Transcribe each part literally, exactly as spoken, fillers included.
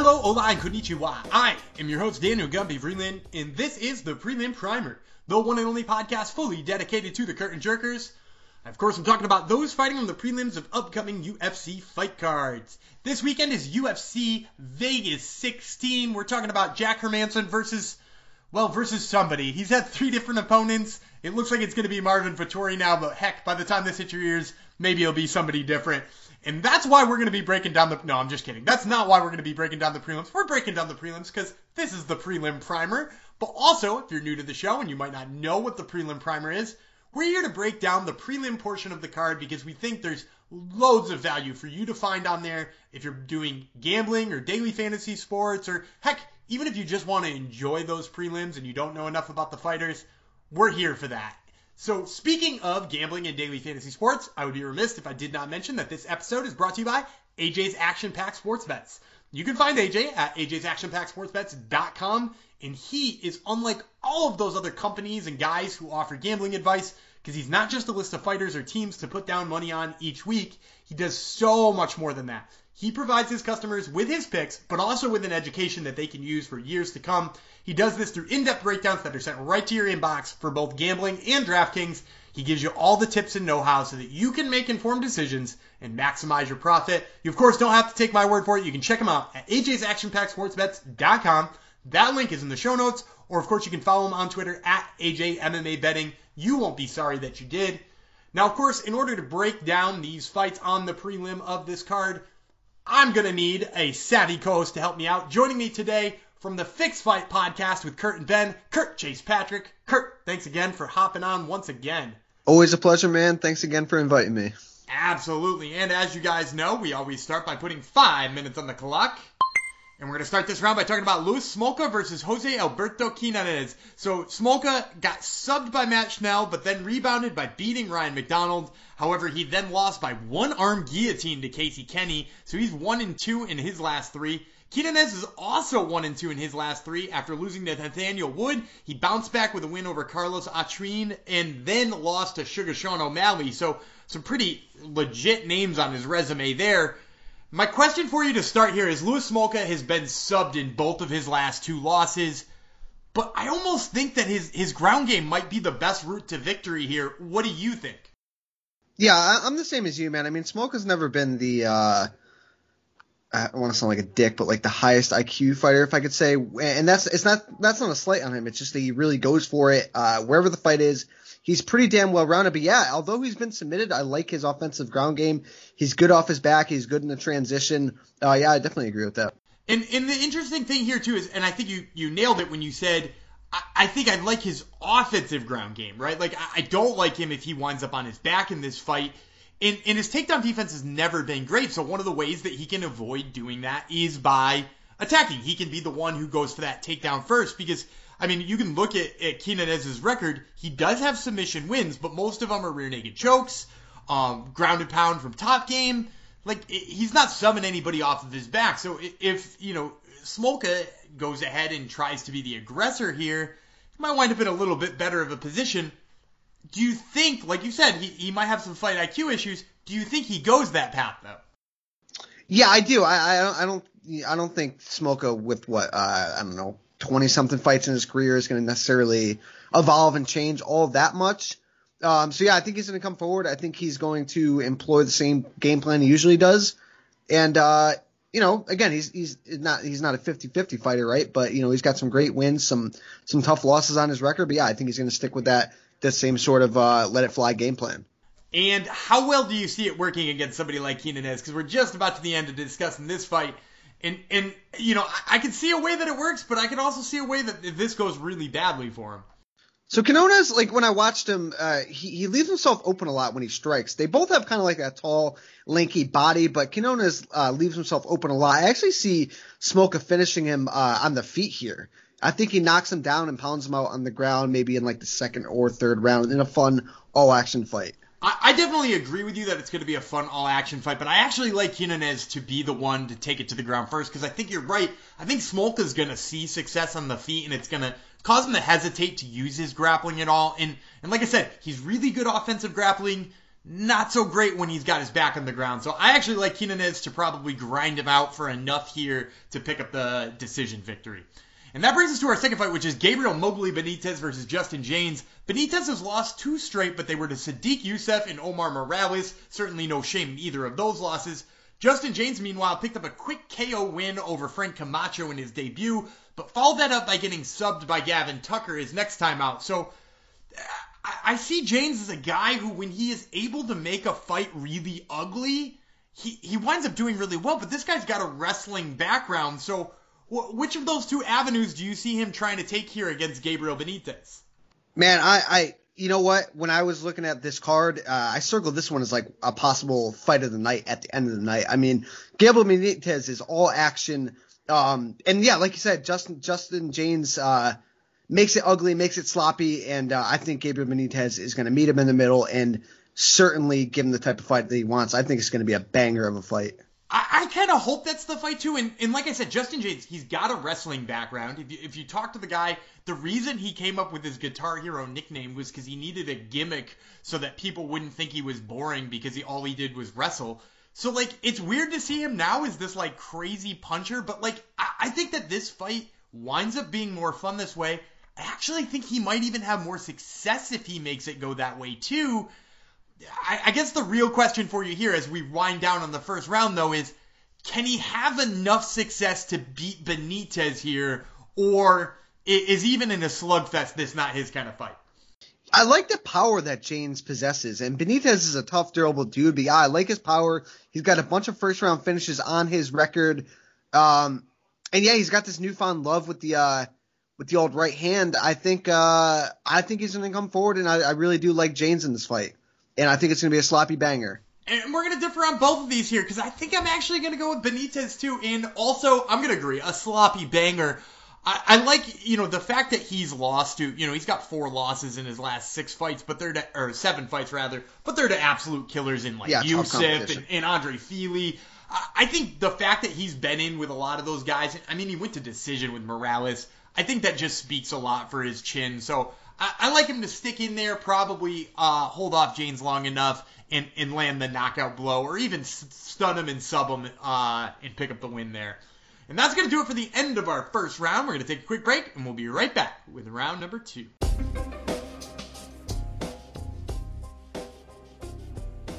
Hello, hola, and konnichiwa. I am your host, Daniel Gumby-Vreeland, and this is the Prelim Primer, the one and only podcast fully dedicated to the Curtain Jerkers. Of course, I'm talking about those fighting on the prelims of upcoming U F C fight cards. This weekend is U F C Vegas sixteen. We're talking about Jack Hermansson versus, well, versus somebody. He's had three different opponents. It looks like it's going to be Marvin Vettori now, but heck, by the time this hits your ears, maybe it'll be somebody different. And that's why we're going to be breaking down the... No, I'm just kidding. That's not why we're going to be breaking down the prelims. We're breaking down the prelims because this is the Prelim Primer. But also, if you're new to the show and you might not know what the Prelim Primer is, we're here to break down the prelim portion of the card because we think there's loads of value for you to find on there if you're doing gambling or daily fantasy sports or, heck, even if you just want to enjoy those prelims and you don't know enough about the fighters, we're here for that. So speaking of gambling and daily fantasy sports, I would be remiss if I did not mention that this episode is brought to you by A J's Action Pack Sports Bets. You can find A J at A J's Action Pack Sports Bets dot com, and he is unlike all of those other companies and guys who offer gambling advice because he's not just a list of fighters or teams to put down money on each week. He does so much more than that. He provides his customers with his picks, but also with an education that they can use for years to come. He does this through in-depth breakdowns that are sent right to your inbox for both gambling and DraftKings. He gives you all the tips and know-how so that you can make informed decisions and maximize your profit. You, of course, don't have to take my word for it. You can check him out at A J's Action Pack Sports Bets dot com. That link is in the show notes. Or, of course, you can follow him on Twitter at A J M M A Betting. You won't be sorry that you did. Now, of course, in order to break down these fights on the prelim of this card, I'm going to need a savvy co-host to help me out. Joining me today from the Fixed Fight Podcast with Kurt and Ben, Kurt Chase Patrick. Kurt, thanks again for hopping on once again. Always a pleasure, man. Thanks again for inviting me. Absolutely. And as you guys know, we always start by putting five minutes on the clock. And we're going to start this round by talking about Luis Smolka versus Jose Alberto Quiñónez. So Smolka got subbed by Matt Schnell, but then rebounded by beating Ryan McDonald. However, he then lost by one-arm guillotine to Casey Kenny. So he's one and two in his last three. Quiñónez is also one and two in his last three. After losing to Nathaniel Wood, he bounced back with a win over Carlos Atrin and then lost to Sugar Sean O'Malley. So some pretty legit names on his resume there. My question for you to start here is Luis Smolka has been subbed in both of his last two losses, but I almost think that his, his ground game might be the best route to victory here. What do you think? Yeah, I'm the same as you, man. I mean, Smolka's never been the... Uh... I don't want to sound like a dick, but like the highest I Q fighter, if I could say, and that's, it's not, that's not a slight on him. It's just that he really goes for it. Uh, wherever the fight is, he's pretty damn well rounded, but yeah, although he's been submitted, I like his offensive ground game. He's good off his back. He's good in the transition. Uh, yeah, I definitely agree with that. And, and the interesting thing here too is, and I think you, you nailed it when you said, I, I think I like his offensive ground game, right? Like I, I don't like him if he winds up on his back in this fight. And, and his takedown defense has never been great, so one of the ways that he can avoid doing that is by attacking. He can be the one who goes for that takedown first because, I mean, you can look at, at Quiñónez's record. He does have submission wins, but most of them are rear naked chokes, um, grounded pound from top game. Like, it, he's not subbing anybody off of his back. So if, you know, Smolka goes ahead and tries to be the aggressor here, he might wind up in a little bit better of a position. Do you think, like you said, he, he might have some fight I Q issues? Do you think he goes that path though? Yeah, I do. I, I don't, I don't, I don't think Smolka with what uh, I don't know, twenty something fights in his career is going to necessarily evolve and change all that much. Um, so yeah, I think he's going to come forward. I think he's going to employ the same game plan he usually does. And uh, you know, again, he's he's not he's not a fifty-fifty fighter, right? But you know, he's got some great wins, some some tough losses on his record. But yeah, I think he's going to stick with that. The same sort of uh, let-it-fly game plan. And how well do you see it working against somebody like Quiñónez? Because we're just about to the end of discussing this fight. And, and you know, I, I can see a way that it works, but I can also see a way that this goes really badly for him. So Quiñónez, like when I watched him, uh, he, he leaves himself open a lot when he strikes. They both have kind of like that tall, lanky body, but Quiñónez uh, leaves himself open a lot. I actually see Smolka finishing him uh, on the feet here. I think he knocks him down and pounds him out on the ground maybe in like the second or third round in a fun all-action fight. I, I definitely agree with you that it's going to be a fun all-action fight, but I actually like Quiñónez to be the one to take it to the ground first because I think you're right. I think Smolka's going to see success on the feet and it's going to cause him to hesitate to use his grappling at all. And, and like I said, he's really good offensive grappling. not so great when he's got his back on the ground. So I actually like Quiñónez to probably grind him out for enough here to pick up the decision victory. And that brings us to our second fight, which is Gabriel Mobley Benitez versus Justin Jaynes. Benitez has lost two straight, but they were to Sadiq Youssef and Omar Morales. Certainly no shame in either of those losses. Justin Jaynes, meanwhile, picked up a quick K O win over Frank Camacho in his debut, but followed that up by getting subbed by Gavin Tucker his next time out. So I see Jaynes as a guy who, when he is able to make a fight really ugly, he, he winds up doing really well. But this guy's got a wrestling background, so which of those two avenues do you see him trying to take here against Gabriel Benitez? Man, I, I you know what? When I was looking at this card, uh, I circled this one as like a possible fight of the night at the end of the night. I mean, Gabriel Benitez is all action. Um, and yeah, like you said, Justin, Justin Jaynes uh, makes it ugly, makes it sloppy. And uh, I think Gabriel Benitez is going to meet him in the middle and certainly give him the type of fight that he wants. I think it's going to be a banger of a fight. I, I kind of hope that's the fight, too. And, and like I said, Justin Jaynes, he's got a wrestling background. If you, if you talk to the guy, the reason he came up with his Guitar Hero nickname was because he needed a gimmick so that people wouldn't think he was boring because he all he did was wrestle. So, like, it's weird to see him now as this, like, crazy puncher. But, like, I, I think that this fight winds up being more fun this way. I actually think he might even have more success if he makes it go that way, too. I guess the real question for you here as we wind down on the first round, though, is can he have enough success to beat Benitez here, or is even in a slugfest this not his kind of fight? I like the power that Jaynes possesses, and Benitez is a tough, durable dude, but yeah, I like his power. He's got a bunch of first-round finishes on his record, um, and yeah, he's got this newfound love with the uh, with the old right hand. I think uh, I think he's going to come forward, and I, I really do like Jaynes in this fight. And I think it's going to be a sloppy banger. And we're going to differ on both of these here because I think I'm actually going to go with Benitez too. And also, I'm going to agree, a sloppy banger. I, I like, you know, the fact that he's lost to, you know, he's got four losses in his last six fights, but they're to, or seven fights rather, but they're to absolute killers in like yeah, Youssef and, and Andre Feely. I, I think the fact that he's been in with a lot of those guys, I mean, he went to decision with Morales. I think that just speaks a lot for his chin. So I like him to stick in there, probably uh, hold off Jaynes long enough and, and land the knockout blow, or even stun him and sub him uh, and pick up the win there. And that's going to do it for the end of our first round. We're going to take a quick break, and we'll be right back with round number two.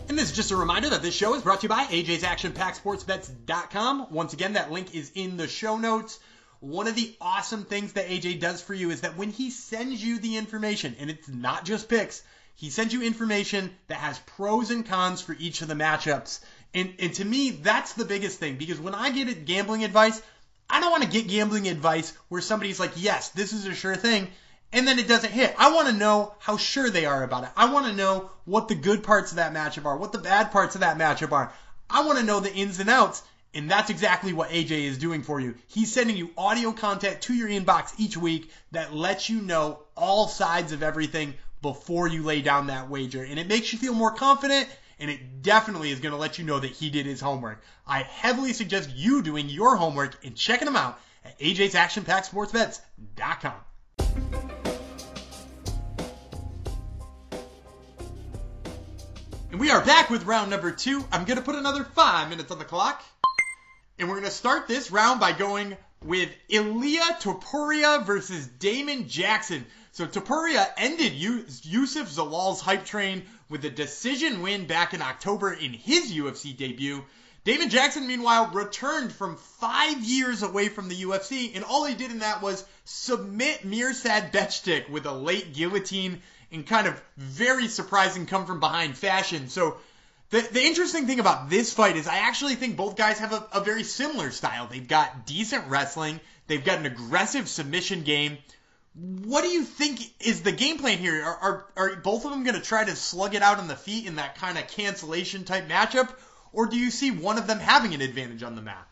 And this is just a reminder that this show is brought to you by A J's Action Pack Sports Bets dot com. Once again, that link is in the show notes. One of the awesome things that A J does for you is that when he sends you the information, and it's not just picks, he sends you information that has pros and cons for each of the matchups. And, and to me, that's the biggest thing, because when I get gambling advice, I don't want to get gambling advice where somebody's like, yes, this is a sure thing, and then it doesn't hit. I want to know how sure they are about it. I want to know what the good parts of that matchup are, what the bad parts of that matchup are. I want to know the ins and outs. And that's exactly what A J is doing for you. He's sending you audio content to your inbox each week that lets you know all sides of everything before you lay down that wager. And it makes you feel more confident, and it definitely is going to let you know that he did his homework. I heavily suggest you doing your homework and checking him out at A J's Action Pack Sports Bets dot com. And we are back with round number two. I'm going to put another five minutes on the clock. And we're going to start this round by going with Ilia Topuria versus Damon Jackson. So Topuria ended Yusuf Zalal's hype train with a decision win back in October in his U F C debut. Damon Jackson, meanwhile, returned from five years away from the U F C, and all he did in that was submit Mirsad Bektic with a late guillotine in kind of very surprising come-from-behind fashion. So The, the interesting thing about this fight is I actually think both guys have a, a very similar style. They've got decent wrestling. They've got an aggressive submission game. What do you think is the game plan here? Are are, are both of them going to try to slug it out on the feet in that kind of cancellation-type matchup? Or do you see one of them having an advantage on the mat?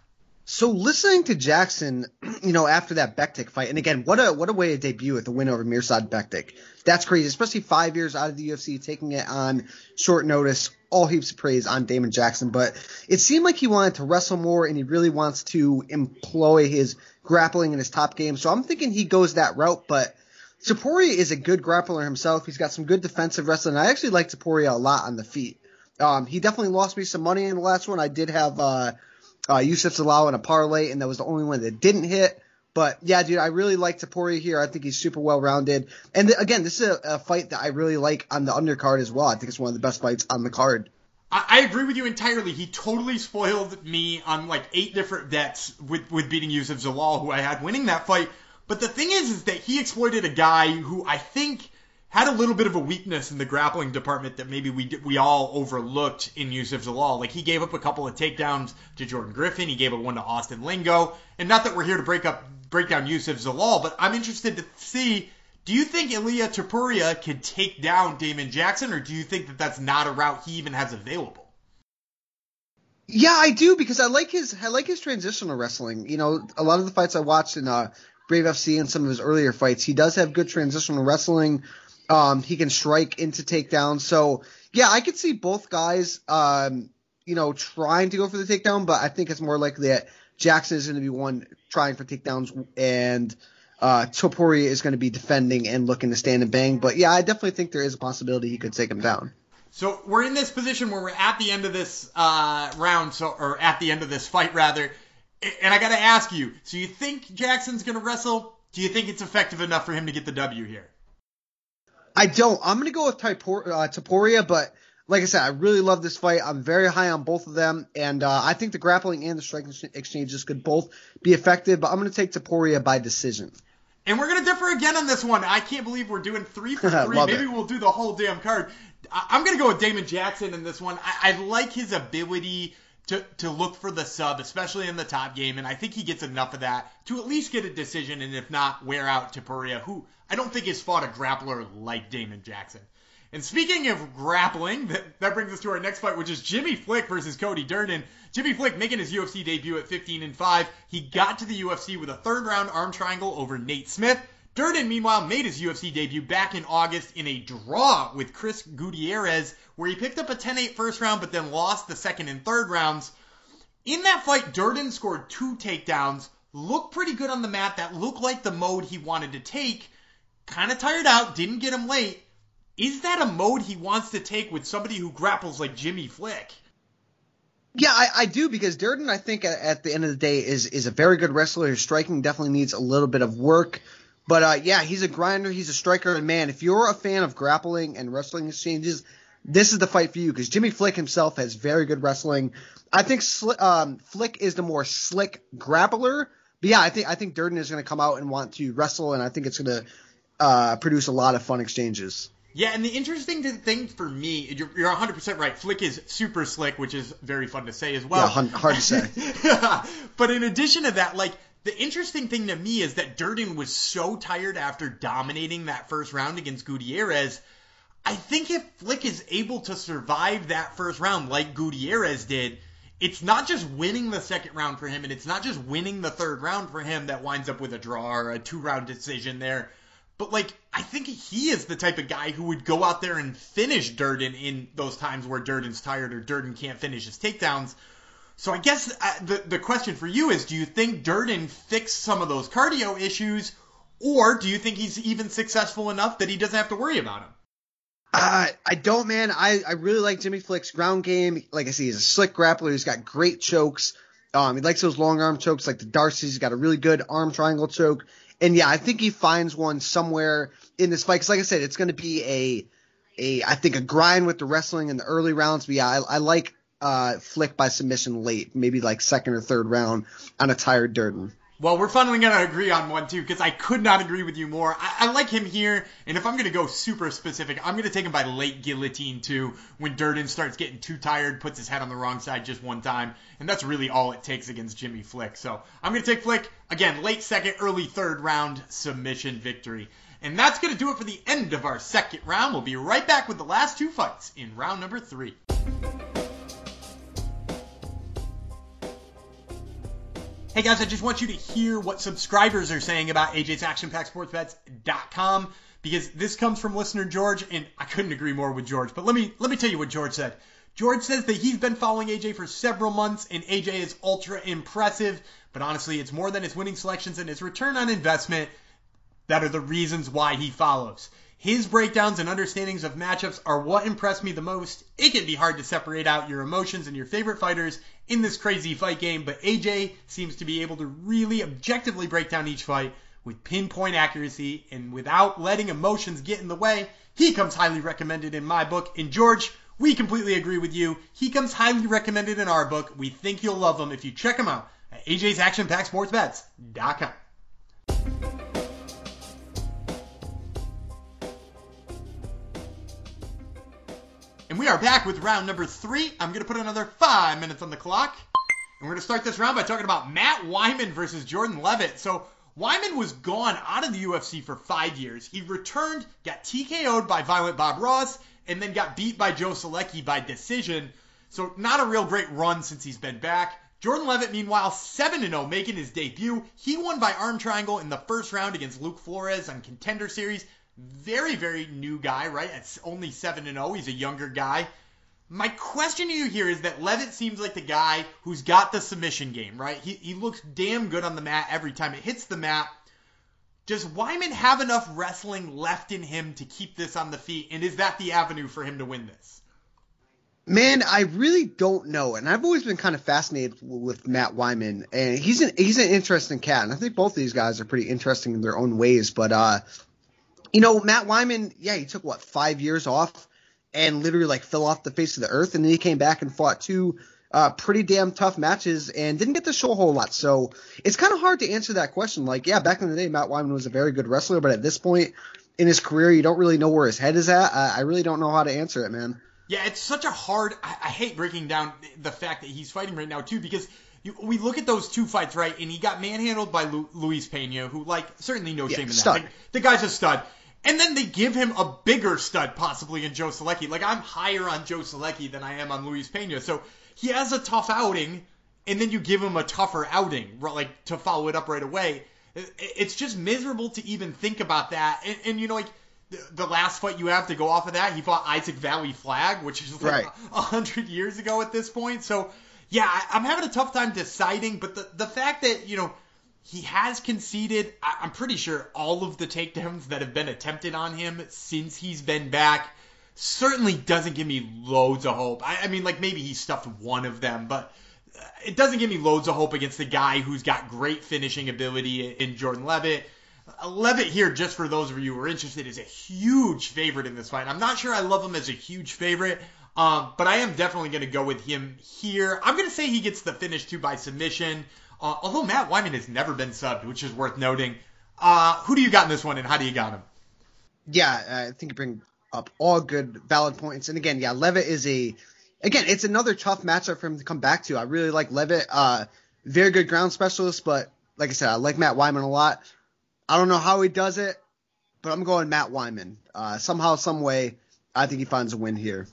So listening to Jackson, you know, after that Bektic fight, and again, what a what a way to debut with the win over Mirsad Bektic. That's crazy, especially five years out of the U F C, taking it on short notice. All heaps of praise on Damon Jackson, but it seemed like he wanted to wrestle more, and he really wants to employ his grappling in his top game. So I'm thinking he goes that route, but Topuria is a good grappler himself. He's got some good defensive wrestling. I actually like Topuria a lot on the feet. Um, he definitely lost me some money in the last one. I did have uh, uh, Yusuf Salau in a parlay, and that was the only one that didn't hit. But, yeah, dude, I really like Topuria here. I think he's super well-rounded. And, th- again, this is a, a fight that I really like on the undercard as well. I think it's one of the best fights on the card. I, I agree with you entirely. He totally spoiled me on, like, eight different bets with, with beating Yusuf Zalal, who I had winning that fight. But the thing is, is that he exploited a guy who I think had a little bit of a weakness in the grappling department that maybe we did, we all overlooked in Yusuf Zalal. Like, he gave up a couple of takedowns to Jordan Griffin. He gave up one to Austin Lingo. And not that we're here to break up break down Yusuf Zalal, but I'm interested to see, do you think Ilia Topuria could take down Damon Jackson, or do you think that that's not a route he even has available? Yeah, I do, because I like his I like his transitional wrestling. You know, a lot of the fights I watched in uh, Brave F C and some of his earlier fights, he does have good transitional wrestling. Um, he can strike into takedowns. So, yeah, I could see both guys, um, you know, trying to go for the takedown, but I think it's more likely that Jackson is going to be one trying for takedowns, and uh, Topuria is going to be defending and looking to stand and bang. But, yeah, I definitely think there is a possibility he could take him down. So we're in this position where we're at the end of this uh, round, so or at the end of this fight, rather. And I got to ask you, so you think Jackson's going to wrestle? Do you think it's effective enough for him to get the W here? I don't. I'm going to go with Topor- uh, Topuria, but like I said, I really love this fight. I'm very high on both of them, and uh, I think the grappling and the striking exchanges could both be effective, but I'm going to take Topuria by decision. And we're going to differ again on this one. I can't believe we're doing three for three. Maybe it. We'll do the whole damn card. I- I'm going to go with Damon Jackson in this one. I, I like his ability to to look for the sub, especially in the top game, and I think he gets enough of that to at least get a decision, and if not, wear out Topuria, who I don't think has fought a grappler like Damon Jackson. And speaking of grappling, that, that brings us to our next fight, which is Jimmy Flick versus Cody Durden. Jimmy Flick making his U F C debut at fifteen and five. He got to the U F C with a third-round arm triangle over Nate Smith. Durden, meanwhile, made his U F C debut back in August in a draw with Chris Gutierrez, where he picked up a ten eight first round, but then lost the second and third rounds. In that fight, Durden scored two takedowns, looked pretty good on the mat. That looked like the mode he wanted to take. Kind of tired out, didn't get him late. Is that a mode he wants to take with somebody who grapples like Jimmy Flick? Yeah, I, I do, because Durden, I think, at the end of the day, is, is a very good wrestler. His striking definitely needs a little bit of work. But, uh, yeah, he's a grinder, he's a striker, and, man, if you're a fan of grappling and wrestling exchanges, this is the fight for you, because Jimmy Flick himself has very good wrestling. I think sl- um, Flick is the more slick grappler, but, yeah, I think I think Durden is going to come out and want to wrestle, and I think it's going to uh, produce a lot of fun exchanges. Yeah, and the interesting thing for me, you're, you're one hundred percent right. Flick is super slick, which is very fun to say as well. Yeah, hard to say. But in addition to that, like, the interesting thing to me is that Durden was so tired after dominating that first round against Gutierrez. I think if Flick is able to survive that first round like Gutierrez did, it's not just winning the second round for him, and it's not just winning the third round for him that winds up with a draw or a two-round decision there. But, like, I think he is the type of guy who would go out there and finish Durden in those times where Durden's tired or Durden can't finish his takedowns. So I guess the the question for you is, do you think Durden fixed some of those cardio issues, or do you think he's even successful enough that he doesn't have to worry about him? Uh, I don't, man. I, I really like Jimmy Flick's ground game. Like I see, he's a slick grappler. He's got great chokes. Um, he likes those long arm chokes like the Darcy's. He's got a really good arm triangle choke. And, yeah, I think he finds one somewhere in this fight. Because, like I said, it's going to be a, a, I think, a grind with the wrestling in the early rounds. But, yeah, I, I like Uh, Flick by submission late, maybe like second or third round on a tired Durden. Well, we're finally going to agree on one too, because I could not agree with you more. I, I like him here, and if I'm going to go super specific, I'm going to take him by late guillotine too, when Durden starts getting too tired, puts his head on the wrong side just one time, and that's really all it takes against Jimmy Flick. So I'm going to take Flick, again, late second, early third round submission victory. And that's going to do it for the end of our second round. We'll be right back with the last two fights in round number three. Hey guys, I just want you to hear what subscribers are saying about A J's Action Pack Sports Bets dot com, because this comes from listener George, and I couldn't agree more with George. But let me let me tell you what George said. George says that he's been following A J for several months, and A J is ultra impressive. But honestly, it's more than his winning selections and his return on investment. that are the reasons why he follows. His breakdowns and understandings of matchups are what impressed me the most. It can be hard to separate out your emotions and your favorite fighters in this crazy fight game, but A J seems to be able to really objectively break down each fight with pinpoint accuracy and without letting emotions get in the way. He comes highly recommended in my book. And George, we completely agree with you. He comes highly recommended in our book. We think you'll love him if you check him out at A J's Action Pack Sports Bets dot com. And we are back with round number three. I'm going to put another five minutes on the clock. And we're going to start this round by talking about Matt Wiman versus Jordan Leavitt. So Wiman was gone out of the U F C for five years. He returned, got T K O'd by Violent Bob Ross, and then got beat by Joe Selecki by decision. So not a real great run since he's been back. Jordan Leavitt, meanwhile, seven and oh, making his debut. He won by arm triangle in the first round against Luke Flores on Contender Series. Very, very new guy, right? It's only seven and oh. He's a younger guy. My question to you here is that Leavitt seems like the guy who's got the submission game, right? He he looks damn good on the mat every time it hits the mat. Does Wiman have enough wrestling left in him to keep this on the feet? And is that the avenue for him to win this? Man, I really don't know. And I've always been kind of fascinated with Matt Wiman. And he's an, he's an interesting cat. And I think both of these guys are pretty interesting in their own ways. But, uh, you know, Matt Wiman, yeah, he took, what, five years off and literally, like, fell off the face of the earth. And then he came back and fought two uh, pretty damn tough matches and didn't get to show a whole lot. So it's kind of hard to answer that question. Like, yeah, back in the day, Matt Wiman was a very good wrestler. But at this point in his career, you don't really know where his head is at. I, I really don't know how to answer it, man. Yeah, it's such a hard – I hate breaking down the fact that he's fighting right now, too, because – we look at those two fights, right, and he got manhandled by Lu- Luis Pena, who, like, certainly no yeah, shame in stud. that. Like, the guy's a stud. And then they give him a bigger stud, possibly, in Joe Selecki. Like, I'm higher on Joe Selecki than I am on Luis Pena. So he has a tough outing, and then you give him a tougher outing, like, to follow it up right away. It's just miserable to even think about that. And, and you know, like, the, the last fight you have to go off of that, he fought Isaac Valley Flagg, which is, like, right. one hundred years ago at this point. So... yeah, I'm having a tough time deciding, but the, the fact that, you know, he has conceded, I'm pretty sure, all of the takedowns that have been attempted on him since he's been back certainly doesn't give me loads of hope. I, I mean, like, maybe he stuffed one of them, but it doesn't give me loads of hope against the guy who's got great finishing ability in Jordan Leavitt. Leavitt here, just for those of you who are interested, is a huge favorite in this fight. I'm not sure I love him as a huge favorite. Um, but I am definitely going to go with him here. I'm going to say he gets the finish, too, by submission. Uh, although Matt Wiman has never been subbed, which is worth noting. Uh, who do you got in this one, and how do you got him? Yeah, I think you bring up all good, valid points. And, again, yeah, Leavitt is a – again, it's another tough matchup for him to come back to. I really like Leavitt. Uh, very good ground specialist, but, like I said, I like Matt Wiman a lot. I don't know how he does it, but I'm going Matt Wiman. Uh, somehow, some way, I think he finds a win here.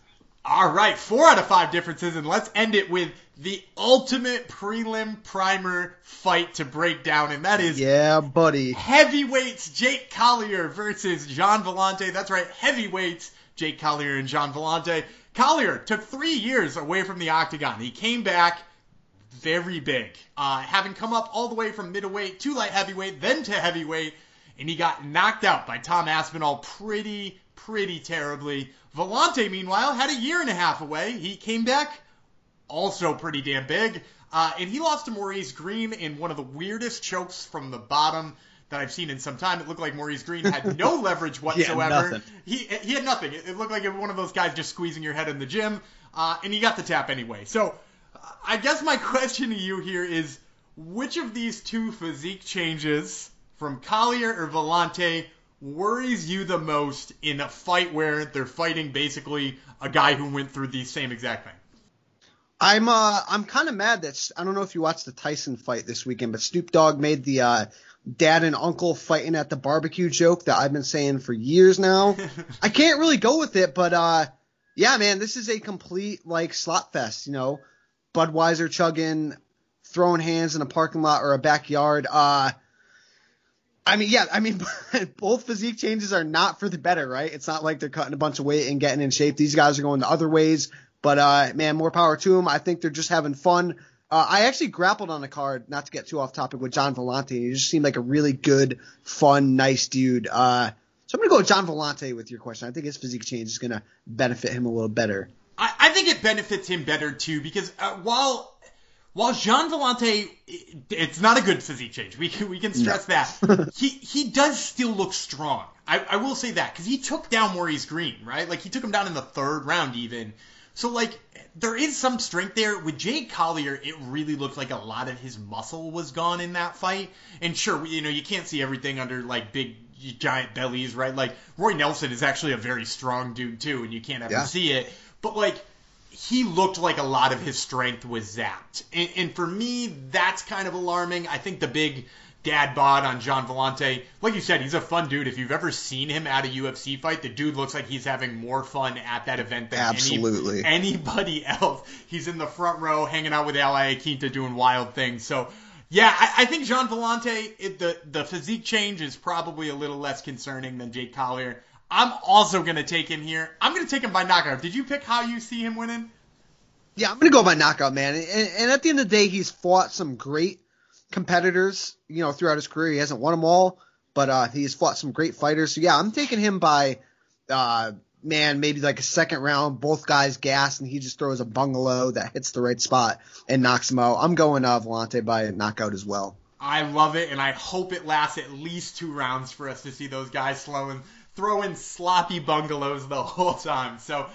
All right, four out of five differences, and let's end it with the ultimate prelim primer fight to break down, and that is yeah, buddy. Heavyweights Jake Collier versus John Vellante. That's right, heavyweights Jake Collier and John Vellante. Collier took three years away from the octagon. He came back very big, uh, having come up all the way from middleweight to light heavyweight, then to heavyweight, and he got knocked out by Tom Aspinall pretty, pretty terribly. Vellante, meanwhile, had a year and a half away. He came back also pretty damn big. Uh, and he lost to Maurice Green in one of the weirdest chokes from the bottom that I've seen in some time. It looked like Maurice Green had no leverage whatsoever. Yeah, he he had nothing. It, it looked like it was one of those guys just squeezing your head in the gym. Uh, and he got the tap anyway. So uh, I guess my question to you here is, which of these two physique changes from Collier or Vellante worries you the most in a fight where they're fighting basically a guy who went through the same exact thing? I'm uh I'm kind of mad that I don't know if you watched the Tyson fight this weekend, but Snoop Dogg made the uh, dad and uncle fighting at the barbecue joke that I've been saying for years now. I can't really go with it, but uh yeah, man, this is a complete like slot fest, you know, Budweiser chugging, throwing hands in a parking lot or a backyard. Uh, I mean, yeah, I mean, both physique changes are not for the better, right? It's not like they're cutting a bunch of weight and getting in shape. These guys are going the other ways. But, uh, man, more power to them. I think they're just having fun. Uh, I actually grappled on a card, not to get too off topic, with John Vellante. He just seemed like a really good, fun, nice dude. Uh, so I'm going to go with John Vellante with your question. I think his physique change is going to benefit him a little better. I, I think it benefits him better, too, because uh, while while John Vellante, it, it's not a good physique change. We, we can stress no. that. he he does still look strong. I, I will say that, because he took down Maurice Green, right? Like, he took him down in the third round, even. So, like, there is some strength there. With Jake Collier, it really looked like a lot of his muscle was gone in that fight. And sure, you know, you can't see everything under, like, big, giant bellies, right? Like, Roy Nelson is actually a very strong dude, too, and you can't ever yeah. see it. But, like, he looked like a lot of his strength was zapped. And, and for me, that's kind of alarming. I think the big dad bod on John Vellante, like you said, he's a fun dude. If you've ever seen him at a U F C fight, the dude looks like he's having more fun at that event than Absolutely. Any, anybody else. He's in the front row hanging out with Al Iaquinta doing wild things. So, yeah, I, I think John Vellante, it, the, the physique change is probably a little less concerning than Jake Collier. I'm also going to take him here. I'm going to take him by knockout. Did you pick how you see him winning? Yeah, I'm going to go by knockout, man. And, and at the end of the day, he's fought some great competitors, you know, throughout his career. He hasn't won them all, but uh, he's fought some great fighters. So, yeah, I'm taking him by, uh, man, maybe like a second round. Both guys gas, and he just throws a bungalow that hits the right spot and knocks him out. I'm going uh, Vellante by knockout as well. I love it, and I hope it lasts at least two rounds for us to see those guys slowing, throwing sloppy bungalows the whole time. So,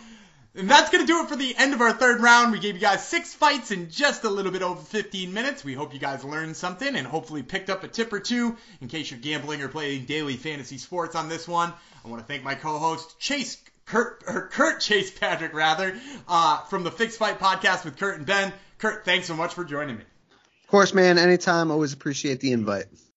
and that's going to do it for the end of our third round. We gave you guys six fights in just a little bit over fifteen minutes. We hope you guys learned something and hopefully picked up a tip or two in case you're gambling or playing daily fantasy sports on this one. I want to thank my co-host, Chase Kurt, or Kurt Chase Patrick, rather, uh, from the Fixed Fight Podcast with Kurt and Ben. Kurt, thanks so much for joining me. Of course, man. Anytime. Always appreciate the invite.